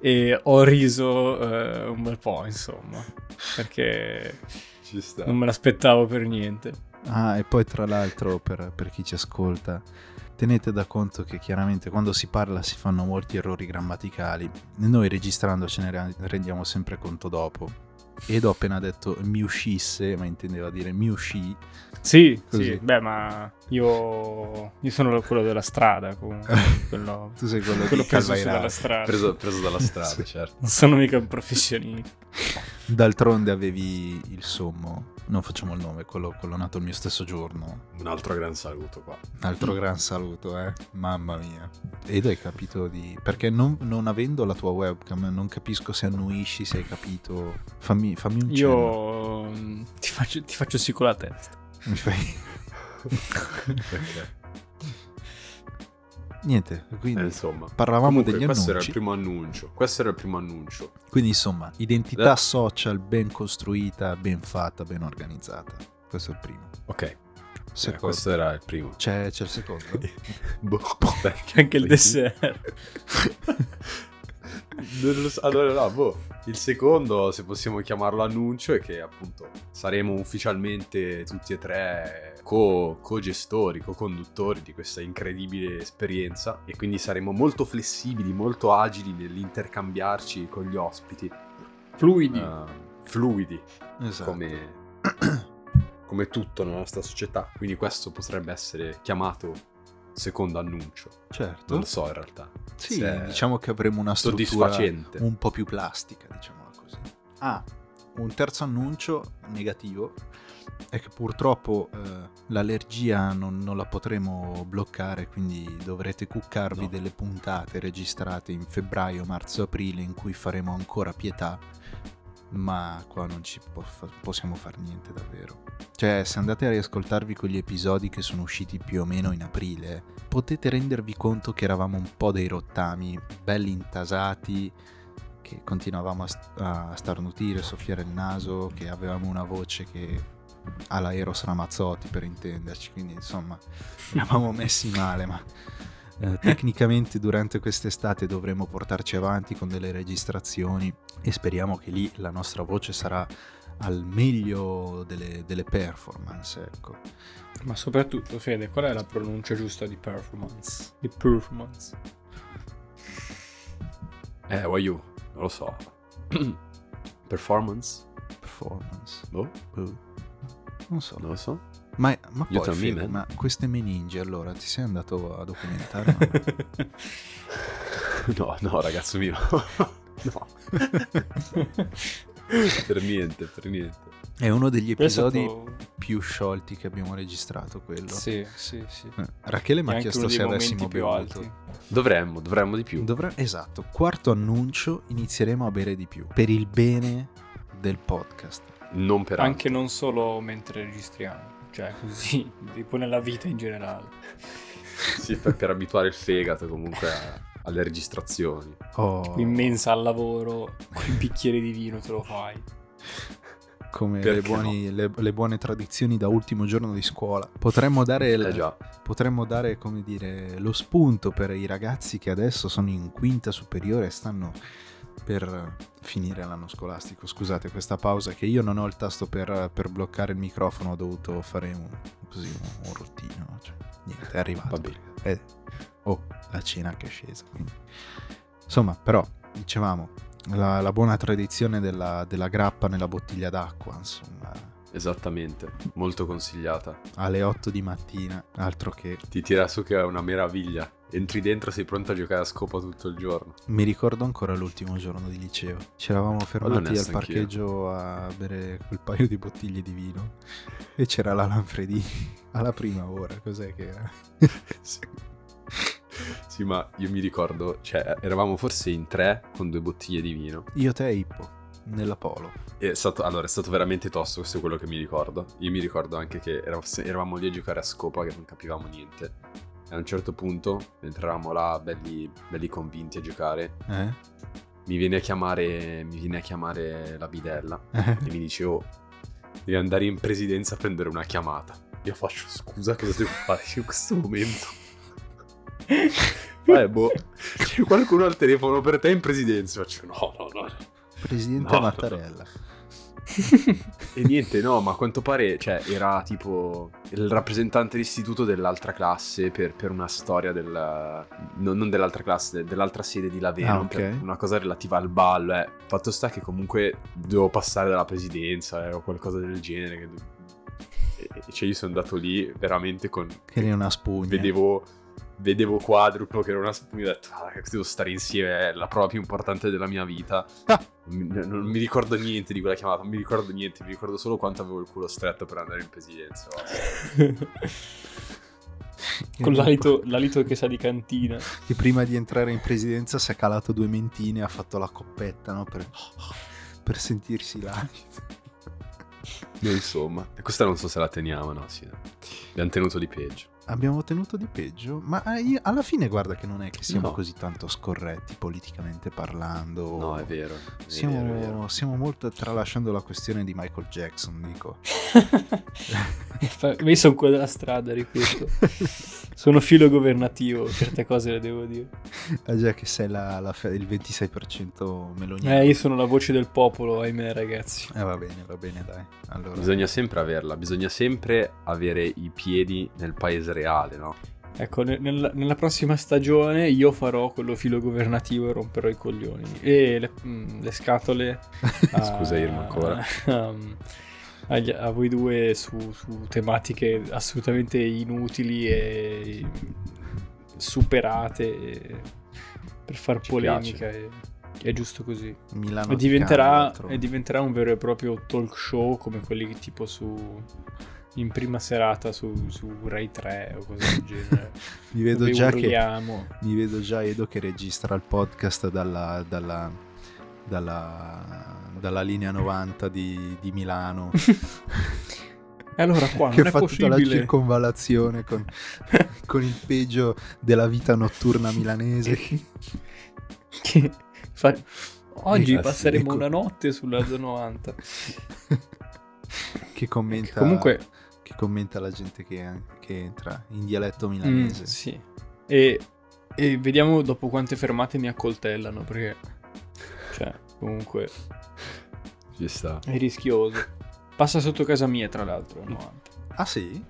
e ho riso un bel po', insomma, perché ci sta. Non me l'aspettavo per niente. Ah, e poi tra l'altro per chi ci ascolta, tenete da conto che chiaramente quando si parla si fanno molti errori grammaticali. Noi registrando ce ne rendiamo sempre conto dopo. Ed ho appena detto mi uscisse, ma intendeva dire mi uscì. Sì, così. Sì, beh, ma io sono quello della strada comunque. Quello, tu sei quello preso dalla strada. Preso dalla strada, sì. Certo. Non sono mica un professionista. D'altronde avevi il sommo. Non facciamo il nome, quello nato il mio stesso giorno. Un altro gran saluto qua. Un altro gran saluto, mamma mia. Ed hai capito di... Perché non avendo la tua webcam non capisco se annuisci, se hai capito. Fammi un cenno. Io ti faccio sì con la testa. Mi fai... Niente, quindi insomma, parlavamo degli annunci. Questo era il primo annuncio. Quindi insomma, identità social ben costruita, ben fatta, ben organizzata. Questo è il primo. Ok. Questo era il primo. C'è il secondo. C'è anche il dessert. Allora no, il secondo, se possiamo chiamarlo annuncio, è che appunto saremo ufficialmente tutti e tre co-gestori, co-conduttori di questa incredibile esperienza, e quindi saremo molto flessibili, molto agili nell'intercambiarci con gli ospiti. Fluidi, esatto. Come tutto nella nostra società, quindi questo potrebbe essere chiamato secondo annuncio. Certo. Non lo so in realtà. Sì, diciamo che avremo una struttura un po' più plastica, diciamola così. Ah, un terzo annuncio negativo è che purtroppo l'allergia non la potremo bloccare, quindi dovrete cuccarvi delle puntate registrate in febbraio, marzo, aprile, in cui faremo ancora pietà, ma qua non ci possiamo far niente davvero. Cioè, se andate a riascoltarvi quegli episodi che sono usciti più o meno in aprile, potete rendervi conto che eravamo un po' dei rottami, belli intasati, che continuavamo a starnutire, soffiare il naso, che avevamo una voce che alla Eros Ramazzotti, per intenderci, quindi insomma eravamo messi male, ma tecnicamente durante quest'estate dovremo portarci avanti con delle registrazioni e speriamo che lì la nostra voce sarà al meglio delle performance, ecco. Ma soprattutto, Fede, qual è la pronuncia giusta di performance? Di performance? Waiu, non lo so. Performance? Boh? Non lo so. Ma poi, Fede, ma queste meningi, allora, ti sei andato a documentare? No, ragazzo mio. No. Per niente. È uno degli episodi più sciolti che abbiamo registrato, quello. Sì. Rachele mi ha chiesto se avessimo bevuto. Dovremmo di più. Esatto. Quarto annuncio, inizieremo a bere di più. Per il bene del podcast. Non per altro. Anche non solo mentre registriamo. Cioè così, tipo nella vita in generale. Sì, per abituare il fegato comunque alle registrazioni. Immensa al lavoro, quel bicchiere di vino te lo fai. Come le buone tradizioni da ultimo giorno di scuola. Potremmo dare, come dire, lo spunto per i ragazzi che adesso sono in quinta superiore e stanno per finire l'anno scolastico. Scusate questa pausa, che io non ho il tasto per bloccare il microfono, ho dovuto fare un rottino, cioè, niente, è arrivato. La cena che è scesa, quindi. Insomma, però, dicevamo, la buona tradizione della grappa nella bottiglia d'acqua, insomma. Esattamente, molto consigliata. Alle 8 di mattina, altro che... Ti tira su che è una meraviglia. Entri dentro, sei pronto a giocare a scopa tutto il giorno. Mi ricordo ancora l'ultimo giorno di liceo. Ci eravamo fermati al parcheggio a bere quel paio di bottiglie di vino e c'era la Lanfredini alla prima ora, cos'è che era? Sì, ma io mi ricordo, cioè, eravamo forse in tre con 2 bottiglie di vino. Io, te e Ippo, nella Polo. È stato veramente tosto, questo è quello che mi ricordo. Io mi ricordo anche che eravamo lì a giocare a scopa, che non capivamo niente. E a un certo punto, mentre eravamo là belli convinti a giocare, mi viene a chiamare la bidella e mi dice: oh, devi andare in presidenza a prendere una chiamata. Io faccio: scusa, cosa devo fare in questo momento? Vabbè, boh, c'è qualcuno al telefono per te in presidenza? Faccio: no. Presidente, no, Mattarella. No. E niente, no, ma a quanto pare, cioè, era tipo il rappresentante d'istituto dell'altra classe per una storia non dell'altra classe, dell'altra sede di Laveno, okay. Per una cosa relativa al ballo, Fatto sta che comunque dovevo passare dalla presidenza, o qualcosa del genere, cioè io sono andato lì veramente con... Che era una spugna. Vedevo quadruplo, che era una spugna, ho detto: ah, devo stare insieme, è la prova più importante della mia vita. Non mi ricordo niente di quella chiamata, mi ricordo solo quanto avevo il culo stretto per andare in presidenza. Con l'alito che sa di cantina. Che prima di entrare in presidenza si è calato 2 mentine e ha fatto la coppetta, no? Per sentirsi l'alito. Insomma, questa non so se la teniamo, no? Sì, abbiamo tenuto di peggio. Ma io, alla fine, guarda che non è che siamo così tanto scorretti politicamente parlando. No, è vero. Siamo molto, tralasciando la questione di Michael Jackson, dico. Io sono quello della strada, ripeto. Sono filo governativo, certe cose le devo dire. Ah già, che sei il 26% meloniano. Io sono la voce del popolo, ahimè, ragazzi. Va bene, dai. Allora, bisogna sempre averla, bisogna sempre avere i piedi nel paese reale, no? Ecco, nella prossima stagione io farò quello filo governativo e romperò i coglioni e le scatole a... Scusa Irma, ancora a voi due su tematiche assolutamente inutili e superate per far ci polemica piace. È giusto così. Milano diventerà un vero e proprio talk show, come quelli che tipo in prima serata su Rai 3 o cose del genere. Mi vedo già Edo che registra il podcast dalla linea 90 di Milano. Allora qua non è possibile. Che fa tutta la circonvallazione con il peggio della vita notturna milanese. Oggi passeremo una notte sulla zona 90. Che commenta la gente che entra in dialetto milanese. Sì. E vediamo dopo quante fermate mi accoltellano, perché cioè comunque ci sta. È rischioso. Passa sotto casa mia, tra l'altro. No. Ah sì?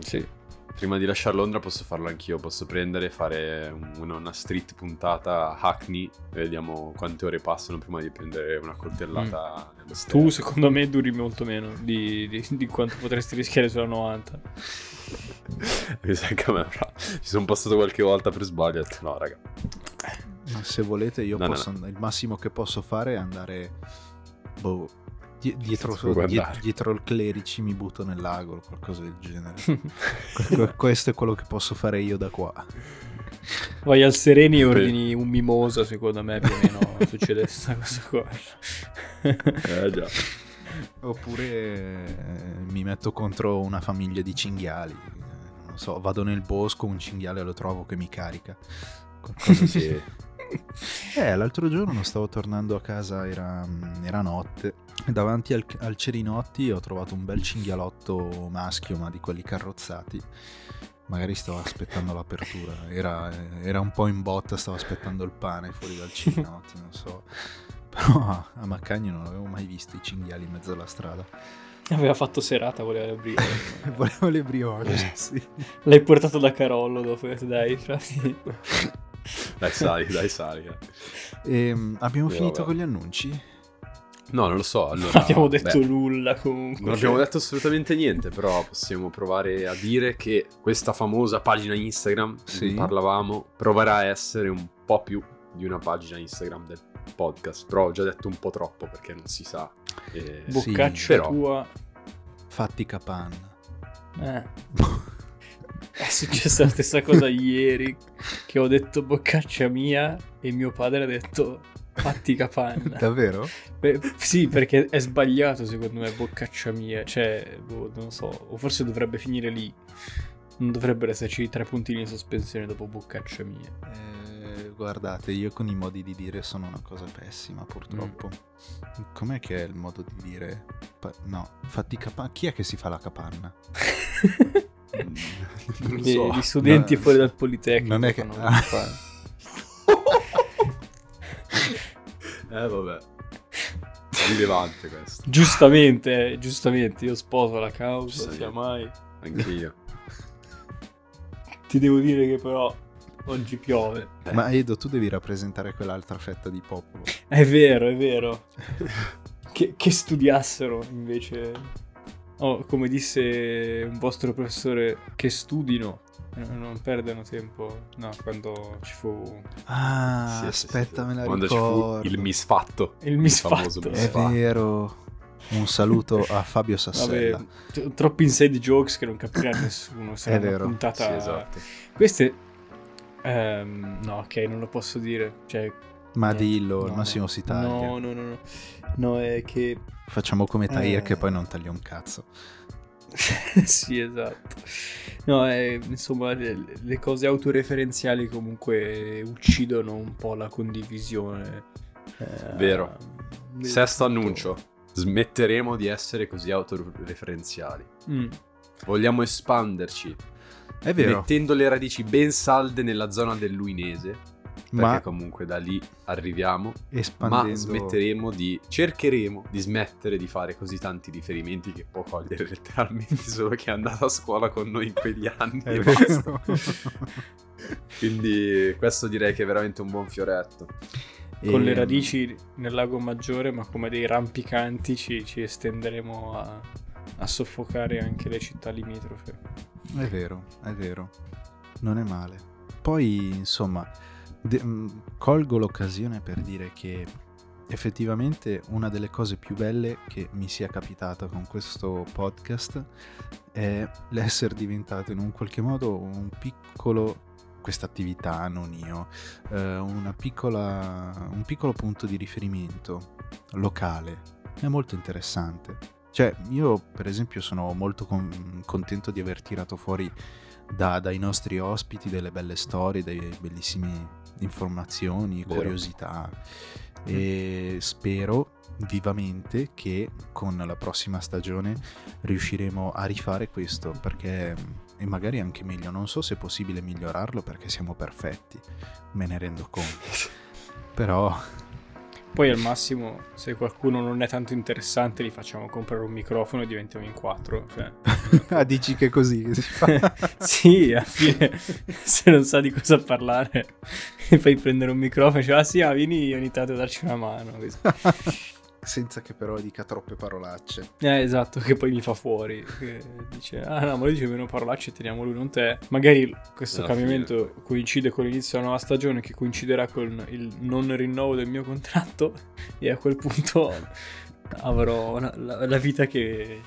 Sì. Prima di lasciare Londra posso farlo anch'io, posso prendere e fare una street puntata a Hackney e vediamo quante ore passano prima di prendere una coltellata nello stretto. Tu secondo me duri molto meno di quanto potresti rischiare sulla 90. Mi sa che ci sono passato qualche volta per sbaglio, ho detto no raga. Ma se volete io posso. Il massimo che posso fare è andare... Dietro il clerici mi butto nel lago o qualcosa del genere. Questo è quello che posso fare io da qua. Vai al Sereni e ordini un mimosa, secondo me più o meno succede questa cosa qua. Già. Oppure mi metto contro una famiglia di cinghiali, non so, vado nel bosco, un cinghiale lo trovo che mi carica. Qualcosa sì. L'altro giorno stavo tornando a casa, era notte, e davanti al Cerinotti ho trovato un bel cinghialotto maschio, ma di quelli carrozzati. Magari stavo aspettando l'apertura, era un po' in botta, stavo aspettando il pane fuori dal Cerinotti, non so. Però a Maccagno non avevo mai visto i cinghiali in mezzo alla strada. Aveva fatto serata, voleva le brioche. Volevo le brioche, sì. L'hai portato da Carollo dopo, dai, frati. Dai sali. Abbiamo finito con gli annunci? No, non lo so. Allora, non abbiamo detto nulla comunque. Non abbiamo detto assolutamente niente, però possiamo provare a dire che questa famosa pagina Instagram, sì, di cui parlavamo, proverà a essere un po' più di una pagina Instagram del podcast. Però ho già detto un po' troppo perché non si sa. Boccaccia sì, però... tua. Fatti capanna. È successa la stessa cosa ieri, che ho detto boccaccia mia e mio padre ha detto... fatti capanna. Davvero? Beh, sì, perché è sbagliato secondo me boccaccia mia, cioè boh, non so, o forse dovrebbe finire lì, non dovrebbero esserci 3 puntini in sospensione dopo boccaccia mia. Guardate, io con i modi di dire sono una cosa pessima purtroppo. Com'è che è il modo di dire? No, fatti capanna, chi è che si fa la capanna? Non so. Gli studenti no, fuori dal Politecnico non è che... vabbè, rilevante questo. Giustamente, io sposo la causa, sia mai. Anche io. Ti devo dire che però oggi piove. Ma Edo, tu devi rappresentare quell'altra fetta di popolo. È vero. che studiassero invece. Oh, come disse un vostro professore, che studino. Non perdono tempo, no, quando ci fu... Ah, sì, aspetta, me la quando ricordo. Quando ci fu il misfatto. Il misfatto. È vero. Un saluto a Fabio Sassella. Vabbè, troppi inside jokes che non capirà nessuno. Sarà è vero. Una puntata... Sì, esatto. Queste... no, ok, non lo posso dire. Cioè... Ma dillo, al massimo si taglia. No. No, è che... Facciamo come Tahir che poi non taglia un cazzo. Sì, esatto. No, insomma, le cose autoreferenziali comunque uccidono un po' la condivisione. Vero. Sesto annuncio. Smetteremo di essere così autoreferenziali. Vogliamo espanderci. È vero. Mettendo le radici ben salde nella zona dell'Uinese. Perché comunque da lì arriviamo, ma cercheremo di smettere di fare così tanti riferimenti che può cogliere letteralmente solo chi è andato a scuola con noi in quegli anni. Quindi questo direi che è veramente un buon fioretto. Con le radici nel Lago Maggiore, ma come dei rampicanti ci estenderemo a soffocare anche le città limitrofe. È vero, non è male. Poi insomma... colgo l'occasione per dire che effettivamente una delle cose più belle che mi sia capitata con questo podcast è l'essere diventato in un qualche modo questa attività, non io, un piccolo punto di riferimento locale. È molto interessante. Cioè, io per esempio sono molto contento di aver tirato fuori dai nostri ospiti delle belle storie, delle bellissime informazioni, curiosità. E spero vivamente che con la prossima stagione riusciremo a rifare questo, perché e magari anche meglio, non so se è possibile migliorarlo perché siamo perfetti, me ne rendo conto, però poi al massimo se qualcuno non è tanto interessante li facciamo comprare un microfono e diventiamo in 4, cioè. Ah, dici che è così che si fa? Sì, alla fine se non sa di cosa parlare gli fai prendere un microfono e dici vieni ogni tanto a darci una mano. Senza che però dica troppe parolacce. Esatto, che poi mi fa fuori. Che dice, no, ma lui dice meno parolacce, teniamo lui, non te. Magari questo cambiamento coincide con l'inizio della nuova stagione, che coinciderà con il non rinnovo del mio contratto, e a quel punto avrò la vita che...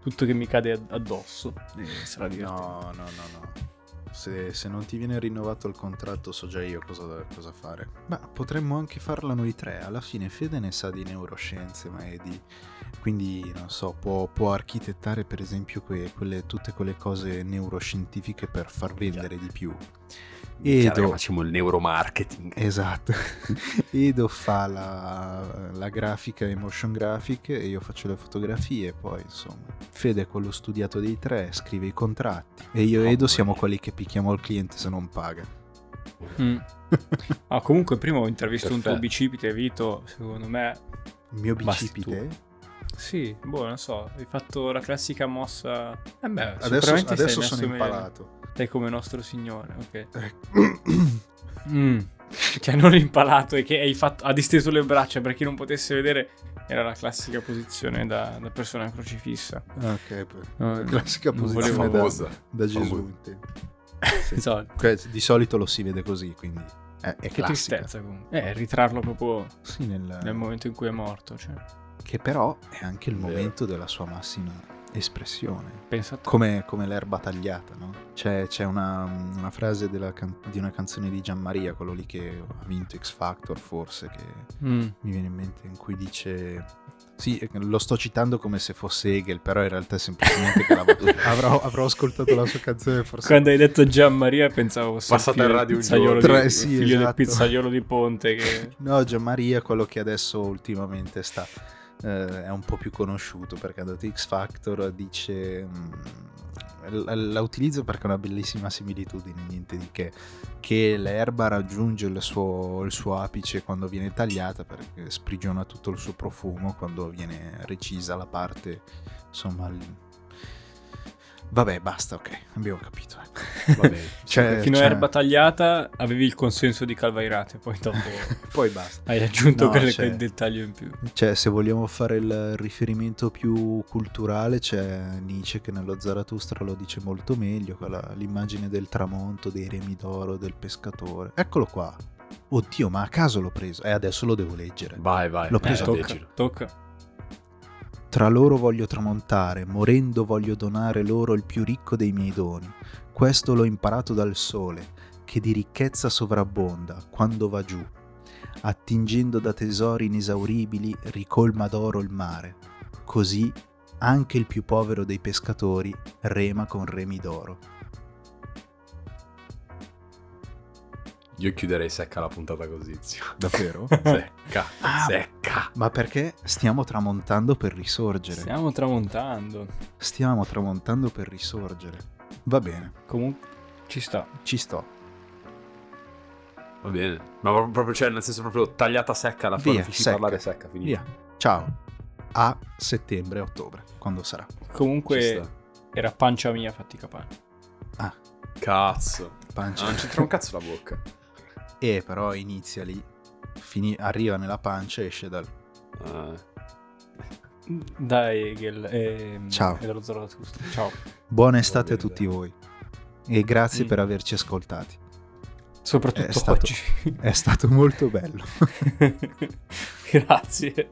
tutto che mi cade addosso. Sarà divertente. No. Se non ti viene rinnovato il contratto so già io cosa fare. Ma potremmo anche farla noi tre. Alla fine Fede ne sa di neuroscienze, ma è di... Quindi, non so, può architettare per esempio tutte quelle cose neuroscientifiche per far vendere di più. Edo, facciamo il neuromarketing. Esatto. Edo fa la grafica e motion graphic e io faccio le fotografie, poi insomma. Fede è quello studiato dei tre, scrive i contratti e io e Edo siamo quelli che picchiamo il cliente se non paga. Comunque prima ho intervistato un tuo bicipite, Vito, secondo me. Il mio bicipite? Sì, boh, non so, hai fatto la classica mossa. Adesso sono impalato. Sei come nostro signore, ok. Che hanno rimpalato e che hai fatto, ha disteso le braccia per chi non potesse vedere, Era la classica posizione da persona crocifissa. Ok, no, classica posizione da Gesù. Sì. Esatto. Di solito lo si vede così, quindi è che classica. Tristezza comunque. Ritrarlo proprio sì, nel momento in cui è morto, cioè. Che però è anche il momento della sua massima espressione. Pensa a te. Come l'erba tagliata, no? C'è una frase di una canzone di Gianmaria, quello lì che ha vinto X Factor forse, che mi viene in mente, in cui dice, sì, lo sto citando come se fosse Hegel, però in realtà è semplicemente che avrò ascoltato la sua canzone forse. Quando hai detto Gianmaria pensavo fosse il figlio del pizzaiolo di Ponte che... No, Gianmaria, quello che adesso ultimamente sta è un po' più conosciuto perché ha dato X Factor, dice la utilizzo perché è una bellissima similitudine, niente di che l'erba raggiunge il suo apice quando viene tagliata, perché sprigiona tutto il suo profumo quando viene recisa la parte, insomma vabbè, basta, ok, abbiamo capito. Vabbè, fino a erba tagliata avevi il consenso di Calvairate, poi dopo poi basta. Hai aggiunto quel dettaglio in più. Cioè, se vogliamo fare il riferimento più culturale, c'è Nietzsche che nello Zaratustra lo dice molto meglio, l'immagine del tramonto, dei remi d'oro, del pescatore. Eccolo qua. Oddio, ma a caso l'ho preso. Adesso lo devo leggere. Vai. L'ho preso, tocca. Tra loro voglio tramontare, morendo voglio donare loro il più ricco dei miei doni. Questo l'ho imparato dal sole, che di ricchezza sovrabbonda quando va giù. Attingendo da tesori inesauribili ricolma d'oro il mare. Così anche il più povero dei pescatori rema con remi d'oro. Io chiuderei secca la puntata così, zio. Davvero? Secca. Ma perché stiamo tramontando per risorgere. Stiamo tramontando per risorgere. Va bene. Comunque ci sto. Va bene. Ma proprio, cioè, nel senso proprio tagliata secca la fine. Finisci di parlare secca, finita. Via. Ciao. A settembre, ottobre, quando sarà. Comunque era pancia mia, fatti capare. Ah. Cazzo. Pancia. Non c'entra un cazzo la bocca. Però inizia lì, arriva nella pancia e esce da Hegel. Ciao. E dallo Zaratustra. Ciao. Buona estate a tutti voi. E grazie per averci ascoltati. Soprattutto oggi. È stato molto bello. Grazie.